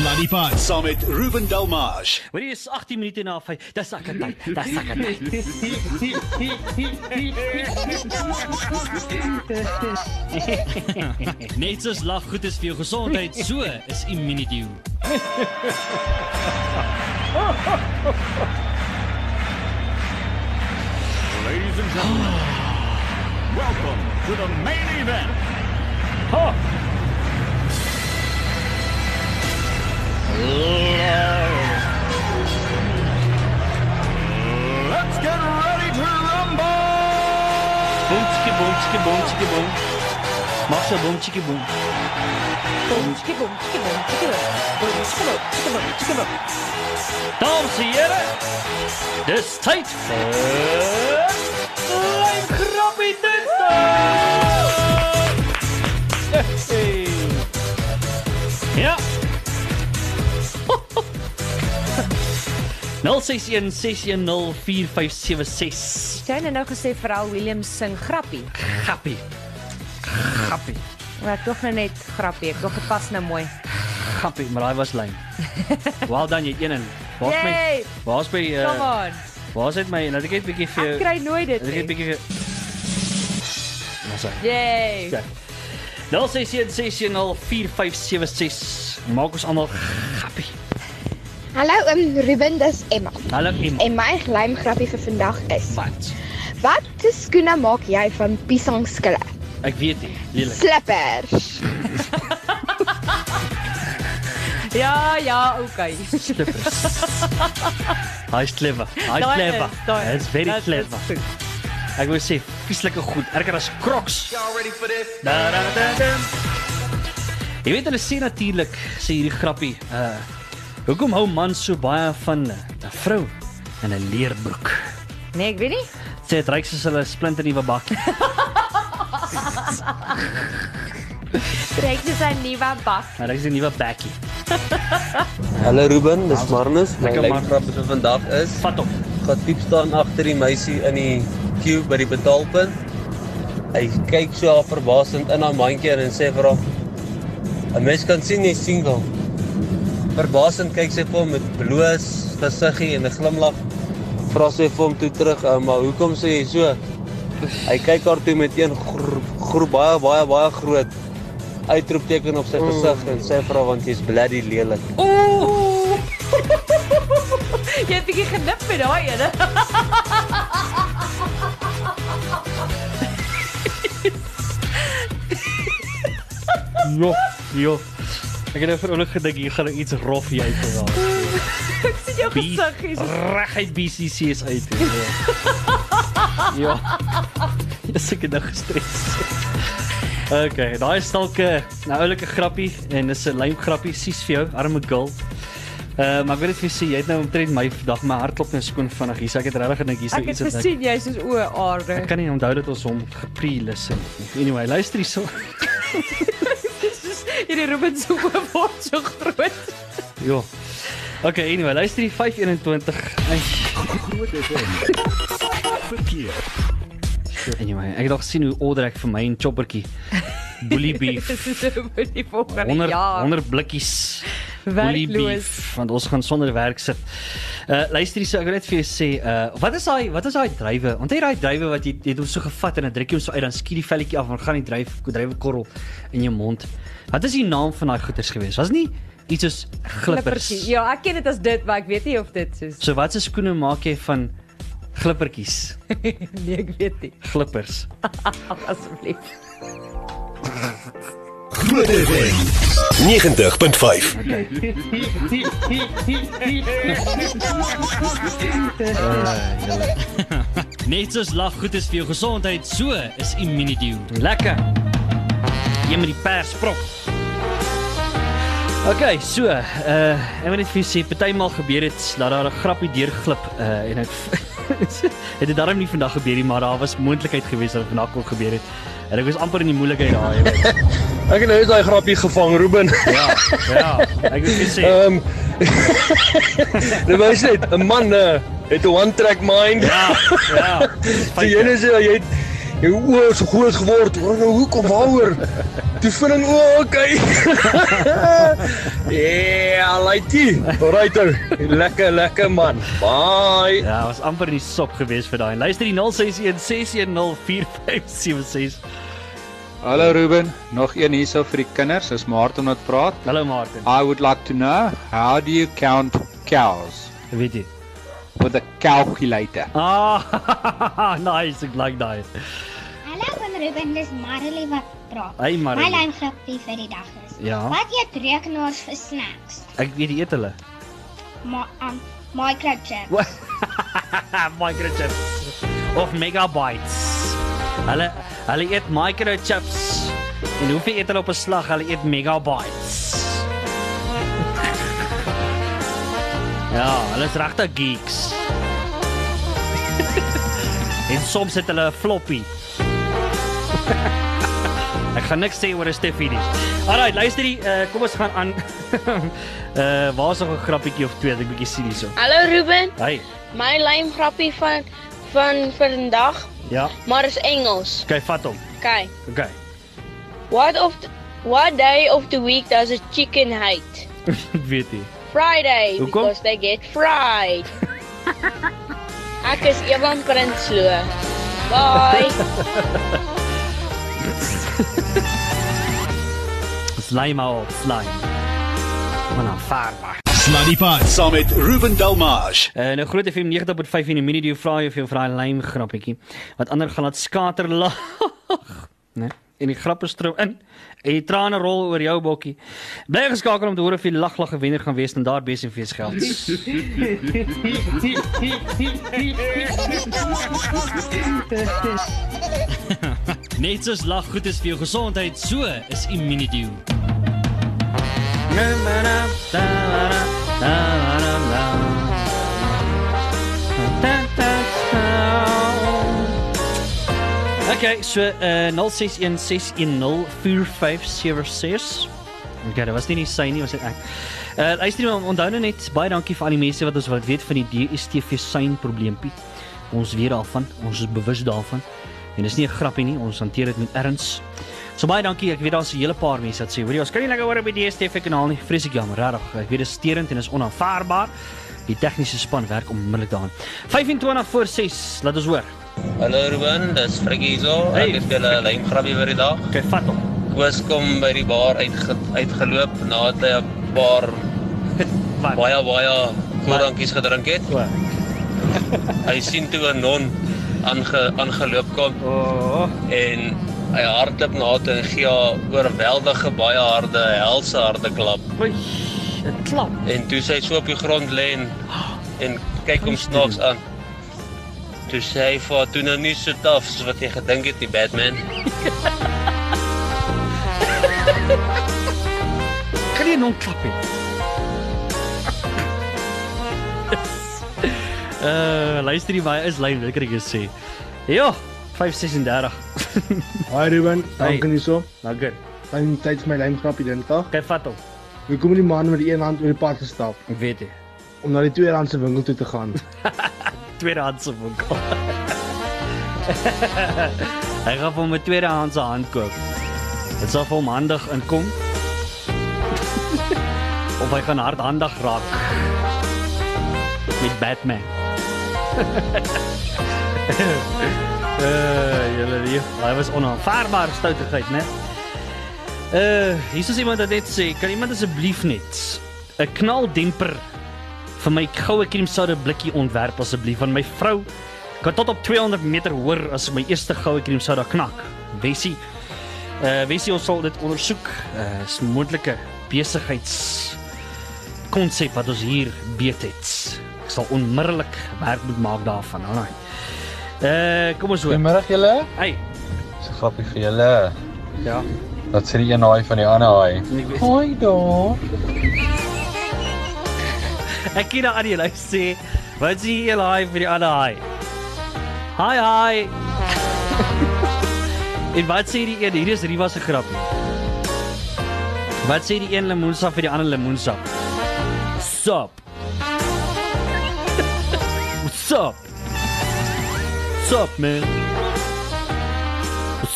Sluddypot saam met Ruben Dalmage. Hoor jy, is 18 minute na 5. Dis lekker tyd. Dis lekker tyd. Net soos laf goed is vir jou gesondheid, so is Minidew. Ladies and gentlemen, welcome to the main event. Let's get ready to rumble! Boom, chicka, boom, chicka, boom, chicka, boom. Masha, boom, chicka, boom. Boom, chicka, boom, chicka, boom, chicka, boom. Boom, chicka, boom, chicka, boom, chicka, boom. Dames en heren, dis tyd vir Lynkrappie Dinsdag! Ja! 0616104576. Jy het nou gesê veral William sing grappie. Grappie. Grappie. Maar ek toch nou net grappie, ek toch het pas nou mooi. Grappie, maar hy was lijn. Well done, jy het een in. Waar is my... Come on. Waar is het my... Nou, ek het bykie vir... Ek krij nooit dit, ek het bykie vir... Nou, sorry. Yay. 0616104576. Maak ons allemaal grappie. Hallo Ruben, dis Emma. Hallo Emma. En my lymgrappie vir vandag is... Wat? Wat te skoene maak jy van piesangskille? Ek weet nie, lelik. Slippers. ja, okay. Slippers. Hy is clever, Hy is very clever. Ek wil sê, vieslike goed, erger as Crocs. Y'all ready for this? Jy weet, hulle sê natuurlijk, sê hierdie grappie, hoekom hou man so baie van 'n vrou in 'n leerbroek? Nee, ek weet nie. Sê het reik soos hulle splinter nieuwe bakkie. Reik soos 'n nieuwe bak. Reik soos 'n nieuwe bakkie. Hallo Ruben, dis Marnus. My lyngrappie vir vandag is... Vat op. Gaat diep staan achter die meisie in die queue by die betaalpunt. Hy kyk so al verbasend in haar mandjie en sê vir haar, 'n mens kan sien nie single. Verbasend kyk sy vir hom met bloos gesiggie en 'n glimlag. Vra sy vir hom toe terug, maar hoekom sê jy so? Hy kyk haar toe met een baie groot uitroepteken op sy gesig en sy vra want jy's bloody lelik. Ooh! Jy het bietjie genip met daai ene. Jo. Ek het nou vir oorlog gedink, hier gaan nou iets rof jy te raak. Ek sien jou gesig is. Reg uit BCC's uit. Ja. Dis ek nou gestres. Ok, daar is dalk een oulike grappie, en dis een lymgrappie, sies vir jou, arme girl. Maar ek weet het vir sê, jy het nou omtrent my dag, my hart klop nou skoon vannig hier, so ek het regtig gedink, hier so iets het ek. Ek het gesien, jy is soos oe aarde. Ek kan nie onthou dat ons hom gepreel is. Anyway, luister hier so. Hierdie Ruben so oor word so groot. Jo. Ok, anyway, luister die 521. Groot FM. Verkeer. Anyway, ek het al gesien hoe order ek vir my en chopperkie. Bully beef. 100 blikkies. Bully beef. Want ons gaan sonder werk sit. Luister die so, ek wil net vir jy sê, wat is die drywe? Want hy die drywe wat jy het so gevat en dan druk jy hom so uit, dan skiet die velletjie af, en gaan die drywe korrel in jou mond. Wat is die naam van die goeders geweest? Was nie iets soos glippers? Ja, ek ken het as dit, maar ek weet nie of dit soos. So wat sy skoene maak jy van glipperkies? Nee, ek weet nie. Glippers. Asseblief. Groot FM 90.5. Net soos laf goed is vir jou gesondheid, so is Minidew. Lekker. Jy met die persprop. Ok, so, ek wil net vir sê, partijmaal gebeur het, dat daar een grappie deurglip, en het daarom nie vandag gebeur nie, maar daar was moontlikheid geweest dat het vandag ook gebeur het, en ek was amper in die moeilikheid daar. Ek het nou is die grappie gevang, Ruben. Ja, ek wil vir sê. Dit was net, een man het een one-track mind. Ja. So jy nou sê, jy het Jou oë is groot geword, nou hoekom houer? Toe vind een oë, oké. Ja, laaitie. Alright, lekker man. Bye. Ja, was amper in die sop geweest vir daai. Luister die 0616104576. Hallo Ruben, nog een hierso vir die kinders, is Martin wat praat. Hallo Martin. I would like to know, how do you count cows? Weet jy? With a calculator. Ah, nice, ek like daai. Hallo van Ruben, dis Marilee wat praat. Hey Marilee. My lymgrapie vir die dag is. Ja. Wat eet rekenaars vir snacks? Ek weet die eet hulle. Microchips. Microchips. Of megabytes. Hulle eet microchips. En hoeveel eet hulle op 'n slag? Hulle eet megabytes. Ja, hulle is regte geeks. En soms het hulle 'n floppy. Ek gaan niks sê oor 'n Steffie nie. Alright, luister hier, kom ons gaan aan. Waar is nog 'n grappietjie of twee, ek bietjie sien hierso. Hallo Ruben. Hi. My lime grappie van vandag. Ja. Maar is Engels. Okay, vat hom. Okay. What day of the week does a chicken hate? Weet jy? Friday. Hoekom? Because they get fried. Ek is Ewan Prinsloo. Bye. Slime op, slime. Man aanvaarbaar. Sluddy Five, saam met Ruben Dalmage. Nou Groot FM 90.5 in die Minidew vraag jy vir daai lime grappietjie. Wat ander gaan laat skater lag. Nee, en die grappe stroom in. En die trane rol oor jou bokkie. Bly geskakel om te hoor of jy lag wenner gaan wees en daar BCV's geld. Net soos lag goed is vir jou gesondheid, so is Minidew. Okay, so 0616104576. Okay, dit was nie sy nie, was dit ek. Luister nie, onthou net, baie dankie vir al die mense wat ons wil weet van die DSTV sein probleempie. Ons weet daarvan, ons is bewus daarvan. En dis nie 'n grapie nie, ons hanteer dit met erns. So baie dankie, ek weet daar is 'n hele paar mense wat sê, hoor jy, ons kan nie lekker hoor op die DSTV kanaal nie, vreeslik jammer, regtig. Ek weet dit is sterend en is onaanvaarbaar. Die tegniese span werk onmiddellik daaraan. 25 voor 6, laat ons hoor. Hallo Ruben, dis Frik Iso. Ek het julle 'n lymgrapie vir die dag. Okay, vat hom. Koos kom by die bar uitgeloop nadat hy 'n paar baie korankies gedrink het. Hy sien toe 'n non aangeloop kom. En hy hardloop na toe en gee haar oorweldige baie helse harde klap. Een klap. En toe sy so op die grond lê en kyk hom snaaks aan. Toe sê hy vir haar, toe nou nie so taf soos wat jy gedink het, die Batman. Kan jy nou klap heen? Luister die baie is lijn, dit kan ek jy sê. Jo, 5:36. Hi Ruben, dank nie so. Nou goed. Dan tyd vir my lymgrapie dan toch? Kijk, vat op. We komen die man met die ene hand oor die pad gestap. Ek weet nie. Om na die tweedehandse winkel toe te gaan. Tweedehandse winkel. Hy gaan vir my tweedehandse hand koop. Dit sal vir hom handig inkom. Of hy gaan hardhandig raak. Met Batman. Julle lief, hy was onaanvaardbare stoutigheid, né? Hier is iemand wat net sê, kan iemand asseblief net 'n knaldemper vir my goue creamsoude blikkie ontwerp asseblief, want my vrou kan tot op 200 meter hoor as my eerste goue creamsoude knak. Wesie, ons sal dit ondersoek. Is moontlike besigheidskonsep wat ons hier beet het. Ek sal onmiddellik werk moet maak daarvan. Kom ons hoor. Goeiemiddag julle. Hey. Dis 'n grappie vir julle. Ja. Dat sê die een haai van die ander haai. Hoi daar. Ek ken daar aan die luis sê, wat sê die een haai van die ander haai? Hi. En wat sê die een, hier is Riva se grap. Wat sê die een limoensap vir die ander limoensap? Sup man.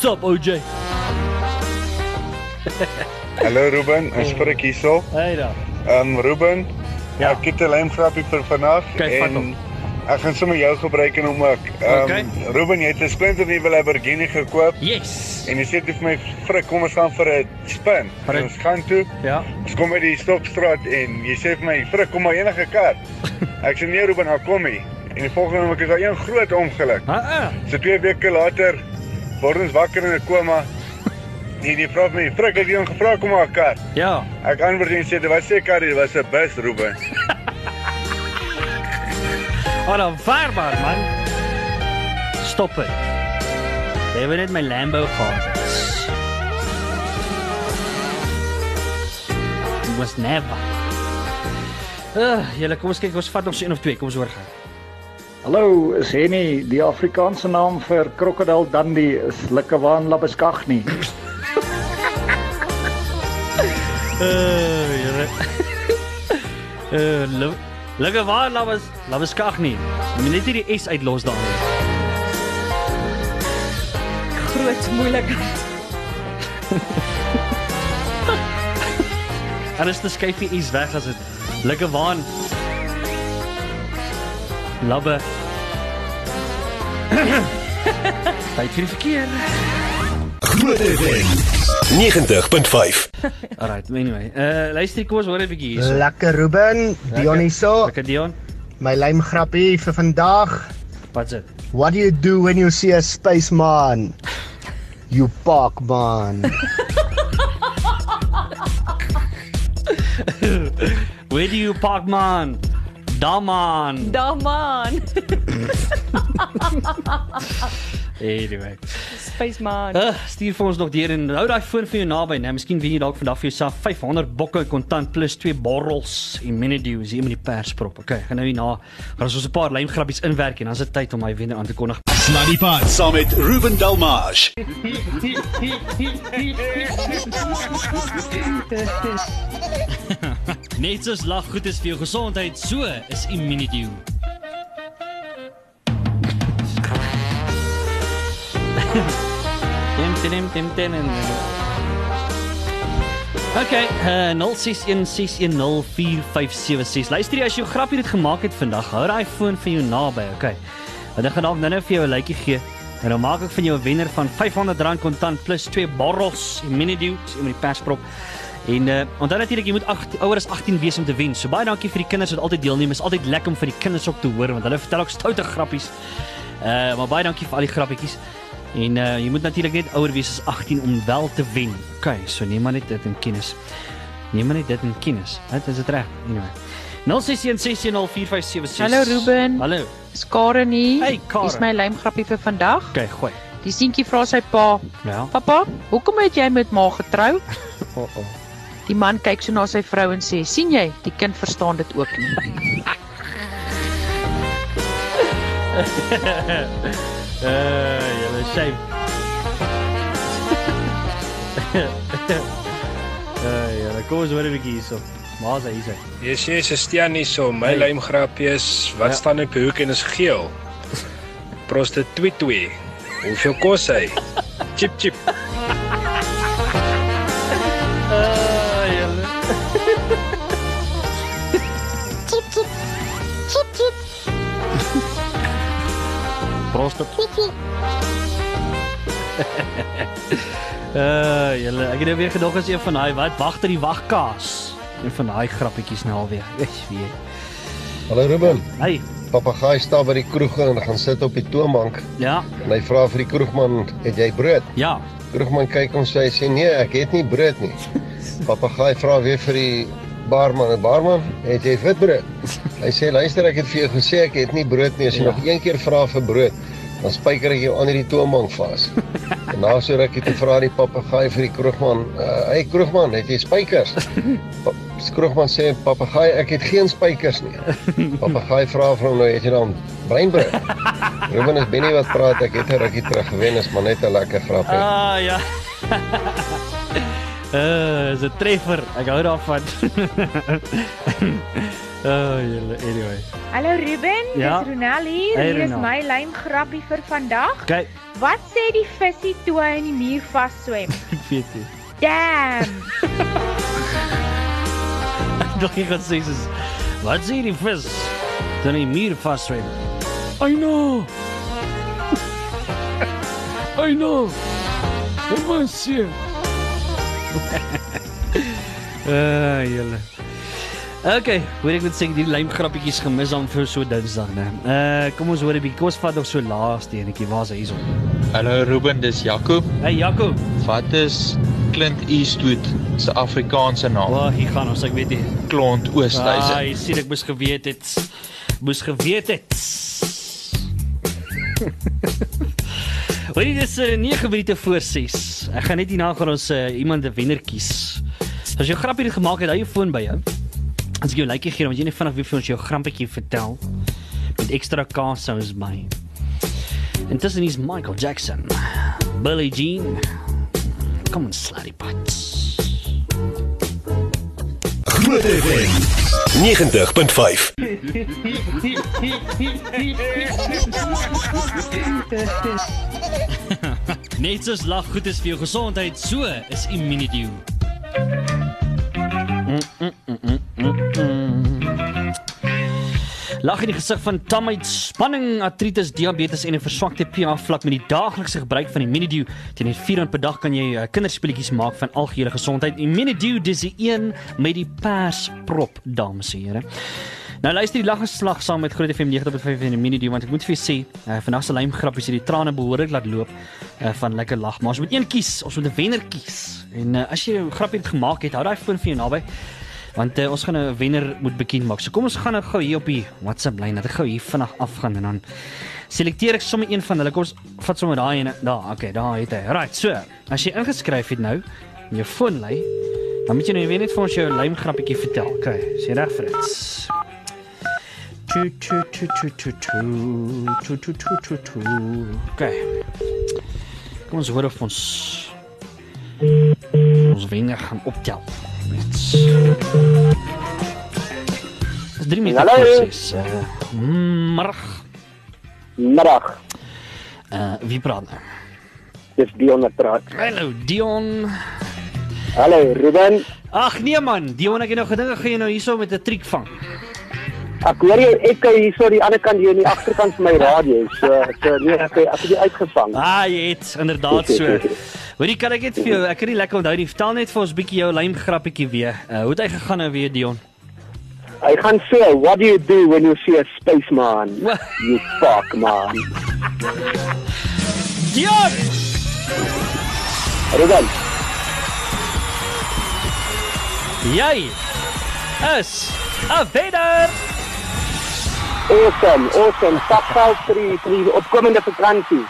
What's up, OJ? Hallo Ruben, is Frik Iso. Hey daar. Ruben, ja. Ek het 'n lyn grappie vir vandag en ek gaan sommer jou gebruik en hom ook. Okay. Ruben, jy het 'n splinternuwe Lamborghini gekoop. Yes. En jy sê dit vir my, Frik, kom ons gaan vir 'n spin. Ons gaan toe. Ja. Ons kom by die stopstraat en jy sê vir my, Frik, kom maar enige kar. Ek sê nee Ruben, hou kom hier. En die volgende week is daar een groot ongeluk. So 2 weke later word ons wakker in 'n koma. Die vra my, Frik, ek het jou gevra kom maar 'n kar. Ja. Ek antwoord en sê dit was nie 'n kar, dit was 'n bus, Ruben. Onvervaarbaar, man. Stop dit. Jy wil net my Lambo gaan. It was never. Julle, kom ons kyk, ons vat nog so 1 of 2, kom ons oorgaan. Hallo, is Henny, die Afrikaanse naam vir krokodil Dundee is Likkewaan Labeskagni. Likkewaan Labeskagni. Moet net die S uitlos daar. Groot moeilikheid. En is die skyfie S weg as dit Likkewaan Labbe. Tijd voor die verkeer. Groot FM 90.5. Alright, anyway. Luister die koers, hoor even hier. Lekker Ruben, Dion is so. Lekker Dion. My lame grappie vir vandag. What's it? What do you do when you see a spaceman? You park man. Where do you park man? Daman. Anyway. Spaceman. Stuur vir ons nog deur en hou daai foon vir jou naby, né? Miskien wen jy dalk vandag vir jouself 500 bokke kontant plus 2 borrels en Minidew is hier met die persprop. Okay, gaan nou hierna. Gaan ons 'n paar lyngrappies inwerk en dan is dit tyd om my wenner aan te kondig. Sluddy Pot saam met Ruben Dalmage. Net soos lach goed is vir jou gesondheid, so is Minidew. Tim. Okay, 0616104576. Luister jy as jou grappie dit gemaak het vandag, hou daai foon van jou naby, okay? Want ek gaan dalk nou vir jou 'n lykie gee en dan maak ek van jou 'n wenner van R500 kontant plus 2 borrels in Minidew, so in die persprop. En onthou natuurlik, jy moet ouer as 18 wees om te wen. So baie dankie vir die kinders wat altyd deelneem. Is altyd lekker om vir die kinders ook te hoor want hulle vertel ook stoute grappies. Maar baie dankie vir al die grappietjies. En jy moet natuurlik net ouer wees as 18 om wel te wen. Okay, so neem maar net dit in kennis. Dit is dit reg. Anyway. 0616104576. Hallo Ruben. Hallo. Skare nie. Hey, Karen. Dis my lymgrappie vir vandag. Okay, gooi. Die seentjie vra sy pa. Ja. Papa, hoekom het jy met ma getrou? Oh. Die man kyk so na sy vrou en sê, "Sien jy, die kind verstaan dit ook nie." Jylle shame. Kom ons hoor 'n bietjie hierso. Maar sy is hy. Yes, is Stian hierso. My lymgrappie is, wat staan op die hoek en is geel? Prostituie. Hoeveel kos hy? Chip. Jylle, ek het nou weer gedog as een van hy wat wagter die wagkaas en van hy grappietjies nou alweer. Hallo Ruben. Hey. Papagaai staan by die kroeg en gaan sit op die toonbank. Ja. En hy vra vir die kroegman, "Het jy brood?" Ja. Kroegman kyk ons en sê, "Nee, ek het nie brood nie." Papagaai vra weer vir die Barman, het jy witbrood? Hy sê, luister, ek het vir jou gesê, ek het nie brood nie. As jy nog een keer vraag vir brood, dan spyker ek jou aan die toonbank vas. En na so rukkie te vra die papagaai vir die kroegman, hey kroegman, het jy spykers? Kroegman sê, papagaai, ek het geen spykers nie. Papagaai vra vir hom, nou het jy dan breinbrood? Ruben is Benny wat praat, ek het 'n rukkie terug gewen, is maar net 'n lekker grap. Ja. Is 'n treffer. Ek hou daarvan. Anyway. Hallo Ruben, dis Ronal hier. Hier is my lymgrappie vir vandag. Okay. Wat sê die visie toe hy in die muur vaswem? Ek weet nie. Damn! Nog nie gaan sê soos, wat sê die vis toe in die muur vaswem? I know! I know! Wat was jy? Jylle. Ok, hoor ek moet sê, die lijmgrappetjies gemis aan vir so dinsdag, ne? Kom ons hoor, ek was vat nog so laas tenekie, waar sy is op? Hallo Ruben, dis Jacob. Hey Jacob! Wat is Clint Eastwood, sy Afrikaanse naam? Oh, hier gaan ons, ek weet nie. Klont Oosthuizen. Ah, jy sien, ek moes geweet het. Moes geweet het. Hoor jy, dis 9:04. Ek gaan net hierna gaan ons iemand een wenner kies. As jou grapje dit gemaakt het, hou jou phone by jou. As ek jou like gegeven, want jy nie vannig weer vir ons jou grampetje vertel. Met extra kaasous by. Intussen is Michael Jackson, Billie Jean. Kom ons sla die pad. Groot FM 90.5. Net soos laf goed is vir jou gezondheid, so is die Minidew. Lach in die gezicht van tamheid, spanning, artritis, diabetes en een verswakte pH-vlak met die dagelikse gebruik van die Minidew. Ten het 4 rand per dag kan jy kinderspelletjies maak van algehele gezondheid. Die Minidew, dis die een met die persprop, dames en heren. Nou luister die laggeslag saam met Groot FM 90.5 en die Minidew, want ek moet vir sê, vandag se lymgrap is die trane behoorlik laat loop van lekker lag, maar ons moet een kies, ons moet 'n wenner kies. En as jy 'n grapie het gemaak het, hou daai foon vir jou naby, want ons gaan 'n wenner moet bekend maak. So kom ons gaan nou gou hier op die WhatsApp lyn, dat ek gou hier vandag afgaan en dan selekteer ek sommer een van hulle. Kom ons vat sommer daai en daar, okay, daar het hy. Right, so, as jy ingeskryf het nou in jou foon lyn, dan moet jy nou weer net vir ons jou lymgrappietjie vertel. Okay, is jy reg vir dit? Okay. Kom ons hoor of ons wenner gaan optel. Het is 3 minuten voor 6. Middag. Wie praat nou? Dit is Dion wat praat. Hallo Dion. Hallo Ruben. Ach nee man, Dion, ek het nou gedink, ga jy nou hier so met 'n triek vang. Ek hoor jou, ek kan hier so die ander kant hier in die agterkant van my radio, so nee, ek het die uitgevang. Ah, jy het, inderdaad so. Hoor jy, kan ek het vir jou, ek kan nie lekker onthou nie, vertel net vir ons bykie jou lymgrappekie weer. Hoe het hy gegaan nou weer, Dion? Hy gaan sê, what do you do when you see a space man? You fuck man. Dion! Ruben. Jy is a wenner! Awesome, stapveld vir die opkomende vakantie.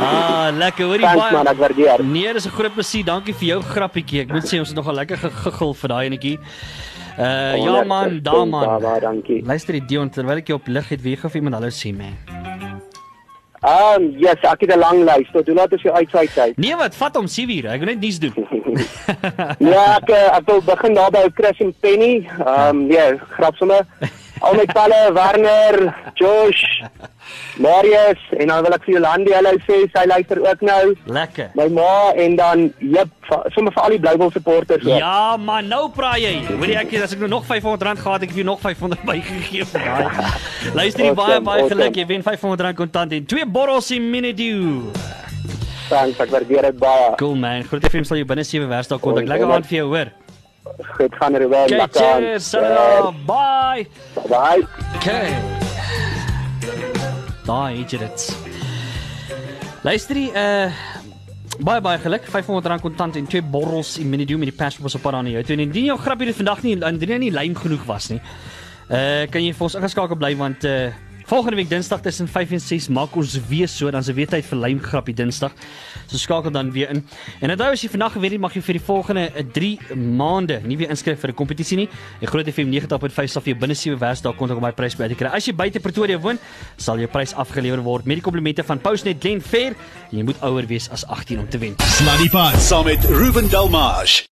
Ah, lekker, hoor die baie. Thanks man, ek nee, dit is een groot plezier, dankie vir jou grappiekie. Ek moet sê, ons het nogal lekker gegugel vir die enekie. Ja man, daar man. Luister die Dion, terwijl ek jou op lig het, wie gaf iemand hallo sê, man? Yes, ek het een lang lijst, tot hoe laat is jou uit. Nee wat, vat om 7 uur, ek wil net niets doen. Ja, ek wil begin daar by Chris en Penny, ja, grap sommer. Al my palle, Warner, Josh, Marius, en dan wil ek vir Jolandi hallo sê, sy luister ook nou. Lekker. My ma, en dan, sommer vir al die Bluebel supporters. Ja, maar nou praat jy. Weet jy, as ek nou nog R500 gehad, ek het nog R500 bygegeven. Luister nie, baie geluk, jy wen R500 kontant en 2 borrels in Minidew. Thanks, ek waardeer het baie. Cool man, Groot FM sal jou binnen 7 werksdag kontak. Lekker aand vir jou, hoor. Goed, gaan er wel, lekker aan. Kijk, cheers, bye. Bye. Kijk. Daar heet jy dit. Luister die, baie geluk, R500 kontant en 2 borrels in Minidew met die persprop op pad aan jou. En indien jou grapje dit vandag nie, indien jy nie lym genoeg was nie, kan jy vir ons ingeskakel bly, want volgende week dinsdag tussen 5 en 6 maak ons weer so, dan is weer tyd vir lymgrappie dinsdag, so skakel dan weer in. En onthou as jy vandag geweet het, mag jy vir die volgende 3 maande nie weer inskryf vir die kompetisie nie, en Groot FM 90.5 sal vir jou binne 7 werksdae kontak om my prys by te kry. As jy buite Pretoria woon, sal jou prys afgelewer word met die komplimente van Postnet Glen Fair, en jy moet ouer wees as 18 om te wen. Sladipad saam met Ruben Dalmage.